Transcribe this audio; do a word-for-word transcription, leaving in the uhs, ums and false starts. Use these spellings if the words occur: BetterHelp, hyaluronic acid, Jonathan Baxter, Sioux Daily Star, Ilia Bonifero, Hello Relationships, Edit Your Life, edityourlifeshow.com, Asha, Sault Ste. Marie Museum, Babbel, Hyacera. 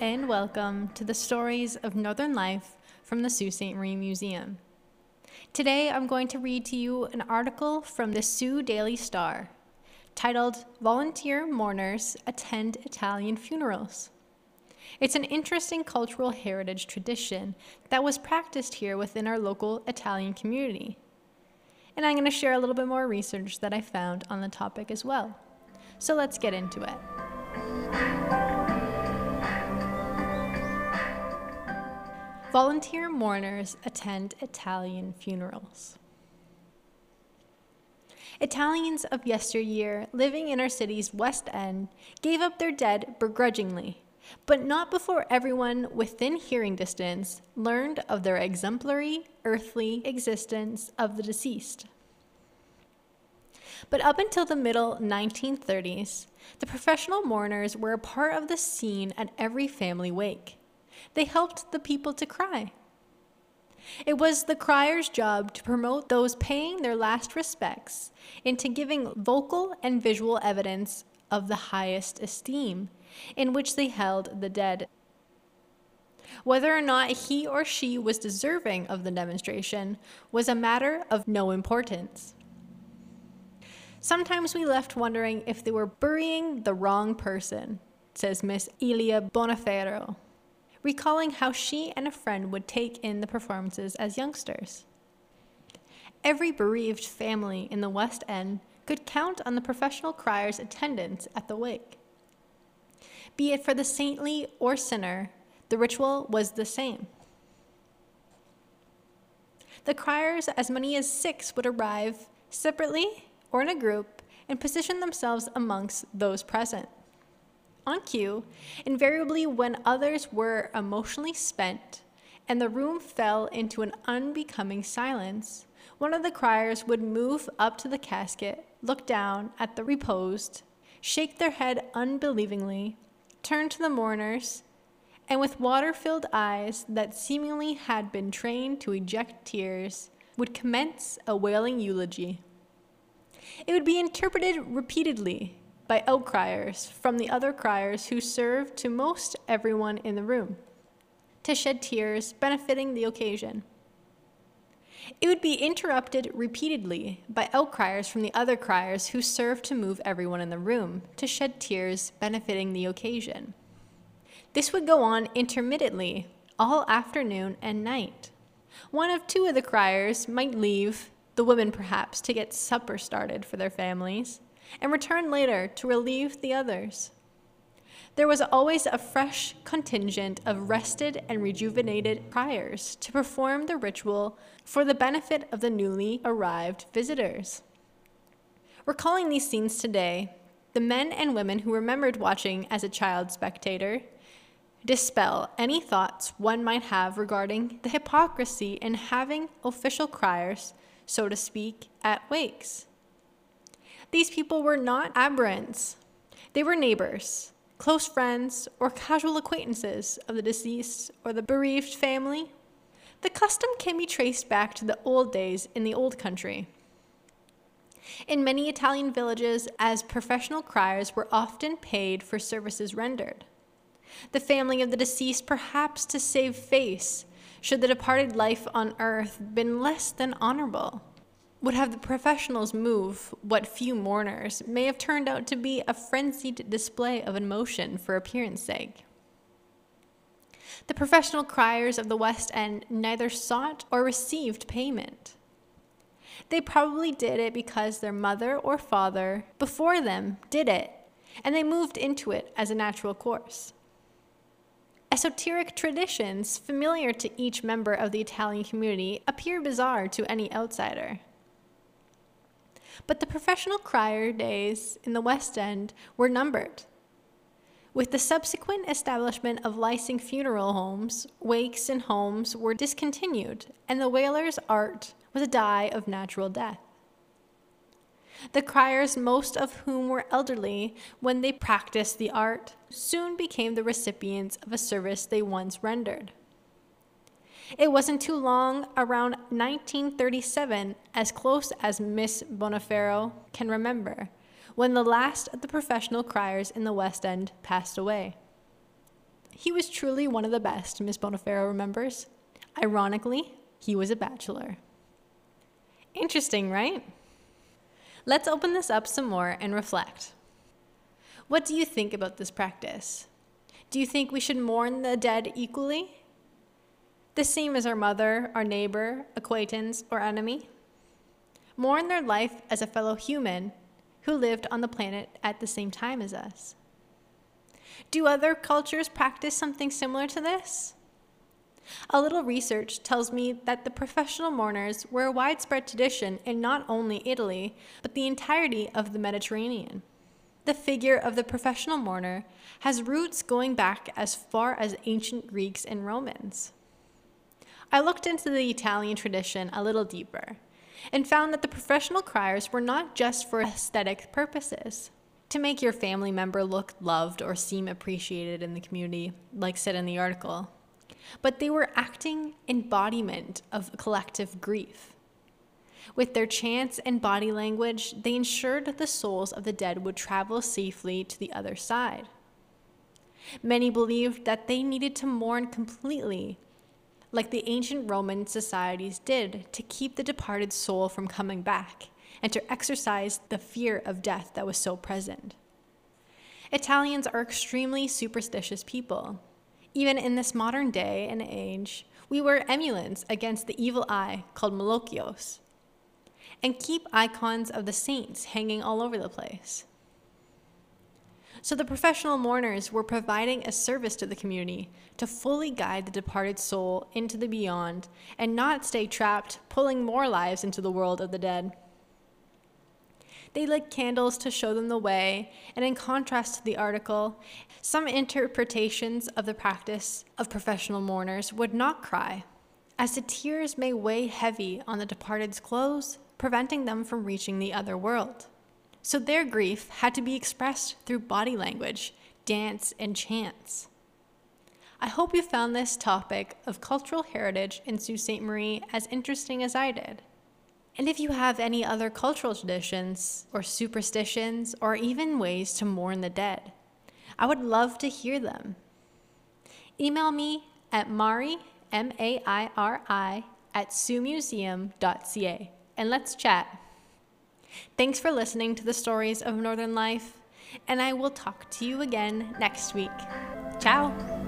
and welcome to the Stories of Northern Life from the Sault Ste. Marie Museum. Today I'm going to read to you an article from the Sioux Daily Star titled "Volunteer Mourners Attend Italian Funerals." It's an interesting cultural heritage tradition that was practiced here within our local Italian community. And I'm going to share a little bit more research that I found on the topic as well. So let's get into it. Volunteer mourners attend Italian funerals. Italians of yesteryear living in our city's West End gave up their dead begrudgingly, but not before everyone within hearing distance learned of their exemplary, earthly existence of the deceased. But up until the middle nineteen thirties, the professional mourners were a part of the scene at every family wake. They helped the people to cry. It was the crier's job to promote those paying their last respects into giving vocal and visual evidence of the highest esteem in which they held the dead. Whether or not he or she was deserving of the demonstration was a matter of no importance. "Sometimes we left wondering if they were burying the wrong person," says Miss Ilia Bonifero, recalling how she and a friend would take in the performances as youngsters. Every bereaved family in the West End could count on the professional crier's attendance at the wake. Be it for the saintly or sinner, the ritual was the same. The criers, as many as six, would arrive separately or in a group and position themselves amongst those present. On cue, invariably when others were emotionally spent and the room fell into an unbecoming silence, one of the criers would move up to the casket, look down at the reposed, shake their head unbelievingly, turn to the mourners, and with water-filled eyes that seemingly had been trained to eject tears, would commence a wailing eulogy. It would be interpreted repeatedly by outcriers from the other criers who served to most everyone in the room, to shed tears benefiting the occasion. It would be interrupted repeatedly by outcriers from the other criers who served to move everyone in the room, to shed tears benefiting the occasion. This would go on intermittently all afternoon and night. One of two of the criers might leave, the women perhaps, to get supper started for their families, and return later to relieve the others. There was always a fresh contingent of rested and rejuvenated criers to perform the ritual for the benefit of the newly arrived visitors. Recalling these scenes today, the men and women who remembered watching as a child spectator dispel any thoughts one might have regarding the hypocrisy in having official criers, so to speak, at wakes. These people were not aberrants. They were neighbors, close friends, or casual acquaintances of the deceased or the bereaved family. The custom can be traced back to the old days in the old country. In many Italian villages, as professional criers were often paid for services rendered. The family of the deceased, perhaps to save face, should the departed life on earth been less than honorable, would have the professionals move what few mourners may have turned out to be a frenzied display of emotion for appearance sake. The professional criers of the West End neither sought or received payment. They probably did it because their mother or father before them did it, and they moved into it as a natural course. Esoteric traditions familiar to each member of the Italian community appear bizarre to any outsider. But the professional crier days in the West End were numbered. With the subsequent establishment of licensed funeral homes, wakes and homes were discontinued, and the wailer's art was a die of natural death. The criers, most of whom were elderly when they practiced the art, soon became the recipients of a service they once rendered. It wasn't too long, around nineteen thirty-seven, as close as Miss Bonifero can remember, when the last of the professional criers in the West End passed away. He was truly one of the best, Miss Bonifero remembers. Ironically, he was a bachelor. Interesting, right? Let's open this up some more and reflect. What do you think about this practice? Do you think we should mourn the dead equally? The same as our mother, our neighbor, acquaintance, or enemy? Mourn their life as a fellow human who lived on the planet at the same time as us. Do other cultures practice something similar to this? A little research tells me that the professional mourners were a widespread tradition in not only Italy, but the entirety of the Mediterranean. The figure of the professional mourner has roots going back as far as ancient Greeks and Romans. I looked into the Italian tradition a little deeper and found that the professional criers were not just for aesthetic purposes. To make your family member look loved or seem appreciated in the community, like said in the article, but they were acting embodiment of collective grief. With their chants and body language, they ensured that the souls of the dead would travel safely to the other side. Many believed that they needed to mourn completely, like the ancient Roman societies did, to keep the departed soul from coming back and to exorcise the fear of death that was so present. Italians are extremely superstitious people. Even in this modern day and age, we wear emblems against the evil eye called malocchios, and keep icons of the saints hanging all over the place. So the professional mourners were providing a service to the community to fully guide the departed soul into the beyond and not stay trapped, pulling more lives into the world of the dead. They lit candles to show them the way, and in contrast to the article, some interpretations of the practice of professional mourners would not cry, as the tears may weigh heavy on the departed's clothes, preventing them from reaching the other world. So their grief had to be expressed through body language, dance, and chants. I hope you found this topic of cultural heritage in Sault Ste. Marie as interesting as I did. And if you have any other cultural traditions or superstitions or even ways to mourn the dead, I would love to hear them. Email me at mari, M A I R I, at sioux museum dot c a, and let's chat. Thanks for listening to the stories of Northern life, and I will talk to you again next week. Ciao!